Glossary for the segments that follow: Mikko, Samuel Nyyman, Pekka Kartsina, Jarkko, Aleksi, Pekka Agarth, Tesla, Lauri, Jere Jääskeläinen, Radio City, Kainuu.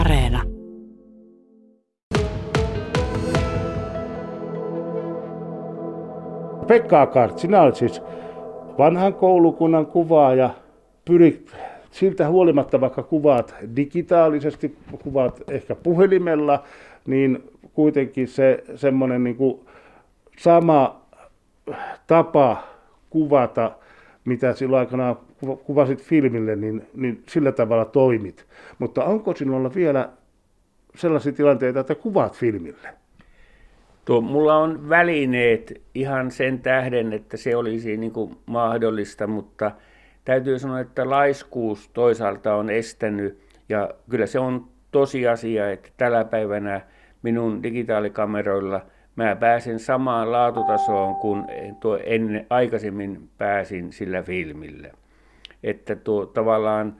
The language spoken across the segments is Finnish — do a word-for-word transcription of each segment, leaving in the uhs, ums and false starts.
Areena. Pekka Kartsina on siis vanhan koulukunnan kuvaaja. Pyrit siltä huolimatta, vaikka kuvaat digitaalisesti, kuvaat ehkä puhelimella, niin kuitenkin se semmoinen niin kuin sama tapa kuvata, mitä silloin aikanaan kuvasit filmille, niin, niin sillä tavalla toimit. Mutta onko sinulla vielä sellaisia tilanteita, että kuvaat filmille? Tuo, mulla on välineet ihan sen tähden, että se olisi niin kuin mahdollista, mutta täytyy sanoa, että laiskuus toisaalta on estänyt. Ja kyllä se on tosiasia, että tällä päivänä minun digitaalikameroilla mä pääsen samaan laatutasoon kuin tuo ennen, aikaisemmin pääsin sillä filmillä. Että tuo, tavallaan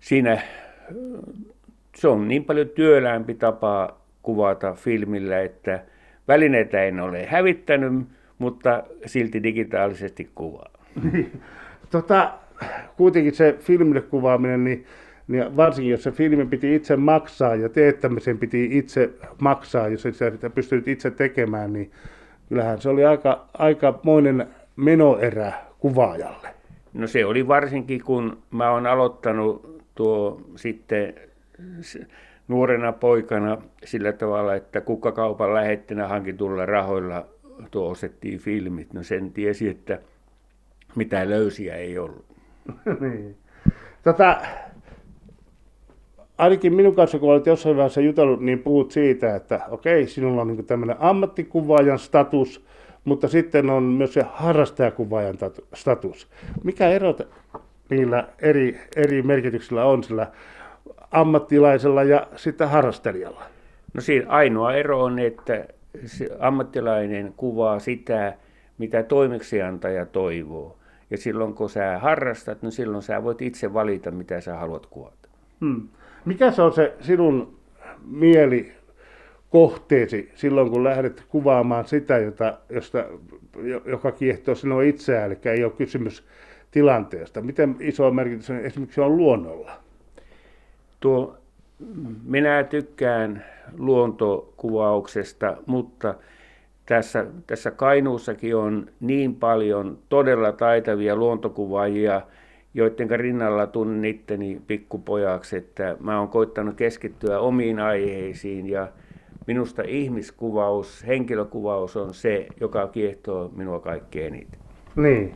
siinä se on niin paljon työläämpi tapa kuvata filmillä, että välineitä en ole hävittänyt, mutta silti digitaalisesti kuvaa. Tota, kuitenkin se filmille kuvaaminen, niin, niin varsinkin jos se filmi piti itse maksaa ja teettämisen piti itse maksaa, jos et sitä pystynyt itse tekemään, niin kyllähän se oli aika, aikamoinen menoerä kuvaajalle. No se oli varsinkin, kun mä oon aloittanut tuo sitten nuorena poikana sillä tavalla, että kukkakaupan lähettinä hankitulla rahoilla tuo ostettiin filmit. No sen tiesi, että mitä löysiä ei ollut. Niin. Tota, ainakin minun kanssa, kun olet jossain vaiheessa jutellut, niin puhut siitä, että okei, sinulla on niin tämmöinen ammattikuvaajan status, mutta sitten on myös se harrastajakuvaajan status. Mikä ero niillä eri, eri merkityksillä on sillä ammattilaisella ja sitten harrastelijalla? No siinä ainoa ero on, että ammattilainen kuvaa sitä, mitä toimeksiantaja toivoo. Ja silloin kun sä harrastat, niin silloin sä voit itse valita, mitä sä haluat kuvata. Hmm. Mikä se on se sinun mieli kohteesi silloin, kun lähdet kuvaamaan sitä, jota, josta, joka kiehtoo sinua itseään, eli ei ole kysymys tilanteesta? Miten iso merkitys on esimerkiksi on luonnolla? Tuo, minä tykkään luontokuvauksesta, mutta tässä, tässä Kainuussakin on niin paljon todella taitavia luontokuvaajia, joiden rinnalla tunnen itteni pikkupojaksi, että mä oon koittanut keskittyä omiin aiheisiin ja minusta ihmiskuvaus, henkilökuvaus on se, joka kiehtoo minua kaikkein eniten. Niin.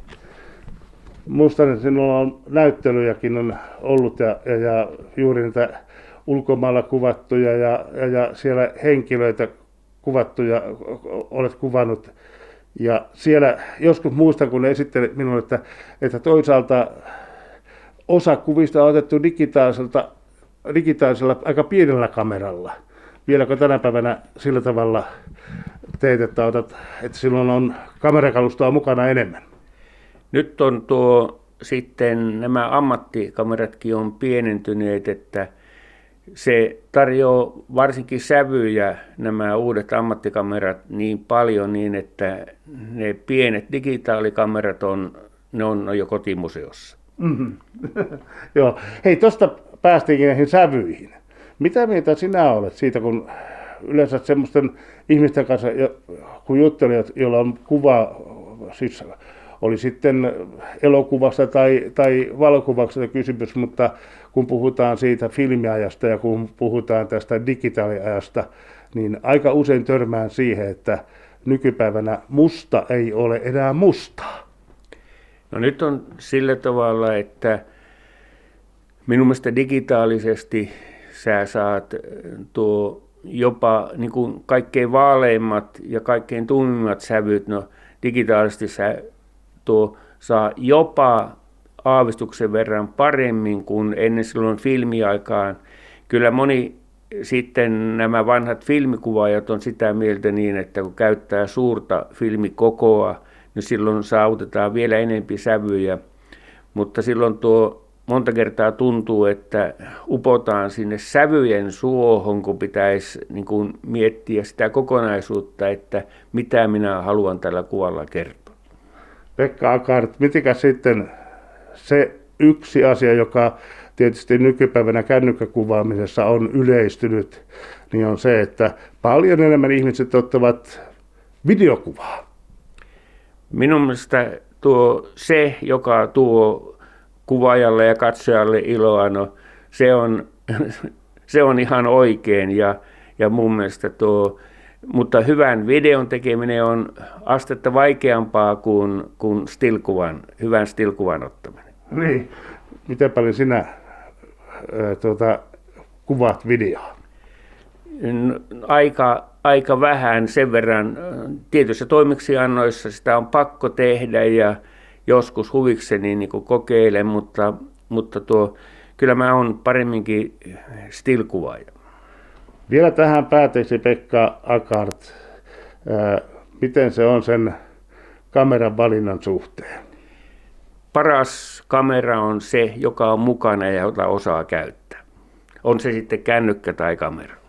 Muistan, sinulla on näyttelyjäkin on ollut ja, ja, ja juuri niitä ulkomailla kuvattuja ja, ja, ja siellä henkilöitä kuvattuja olet kuvannut. Ja siellä joskus muistan, kun esittelit minulle, että, että toisaalta osa kuvista on otettu digitaaliselta, digitaalisella aika pienellä kameralla. Vieläkö tänä päivänä sillä tavalla teet, että, otat, että silloin on kamerakalustoa mukana enemmän? Nyt on tuo sitten nämä ammattikameratkin on pienentyneet, että se tarjoaa varsinkin sävyjä nämä uudet ammattikamerat niin paljon niin, että ne pienet digitaalikamerat on, ne on jo kotimuseossa. Mm-hmm. Joo. Hei, tuosta päästiinkin näihin sävyihin. Mitä mieltä sinä olet siitä, kun yleensä semmoisten ihmisten kanssa, kun juttelijat, joilla on kuva, siis oli sitten elokuvasta tai, tai valokuvasta kysymys, mutta kun puhutaan siitä filmiajasta ja kun puhutaan tästä digitaaliajasta, niin aika usein törmään siihen, että nykypäivänä musta ei ole enää mustaa. No nyt on sillä tavalla, että minun mielestä digitaalisesti sä saat tuo jopa niin kuin kaikkein vaaleimmat ja kaikkein tummimmat sävyt, no digitaalisesti sä tuo saa jopa aavistuksen verran paremmin kuin ennen silloin filmiaikaan. Kyllä moni sitten nämä vanhat filmikuvaajat on sitä mieltä niin, että kun käyttää suurta filmikokoa, niin silloin saavutetaan vielä enempi sävyjä, mutta silloin tuo monta kertaa tuntuu, että upotaan sinne sävyjen suohon, kun pitäisi niin kuin miettiä sitä kokonaisuutta, että mitä minä haluan tällä kuvalla kertoa. Pekka Agarth, mitenkä sitten se yksi asia, joka tietysti nykypäivänä kännykkäkuvaamisessa on yleistynyt, niin on se, että paljon enemmän ihmiset ottavat videokuvaa. Minun mielestä tuo se, joka tuo kuvaajalle ja katsojalle iloa, no, se on, se on ihan oikein ja, ja mun mielestä tuo, mutta hyvän videon tekeminen on astetta vaikeampaa kuin, kuin stilkuvan, hyvän stilkuvan ottaminen. Niin. Miten paljon sinä ää, tuota, kuvaat videoa? Aika, aika vähän sen verran. Tietyissä toimeksiannoissa sitä on pakko tehdä ja joskus huvikseni niin kuin kokeilen, mutta, mutta tuo, kyllä mä oon paremminkin stilkuvaaja. Vielä tähän päätöksi Pekka Agarth. Ää, miten se on sen kameran valinnan suhteen? Paras kamera on se, joka on mukana ja jota osaa käyttää. On se sitten kännykkä tai kamera.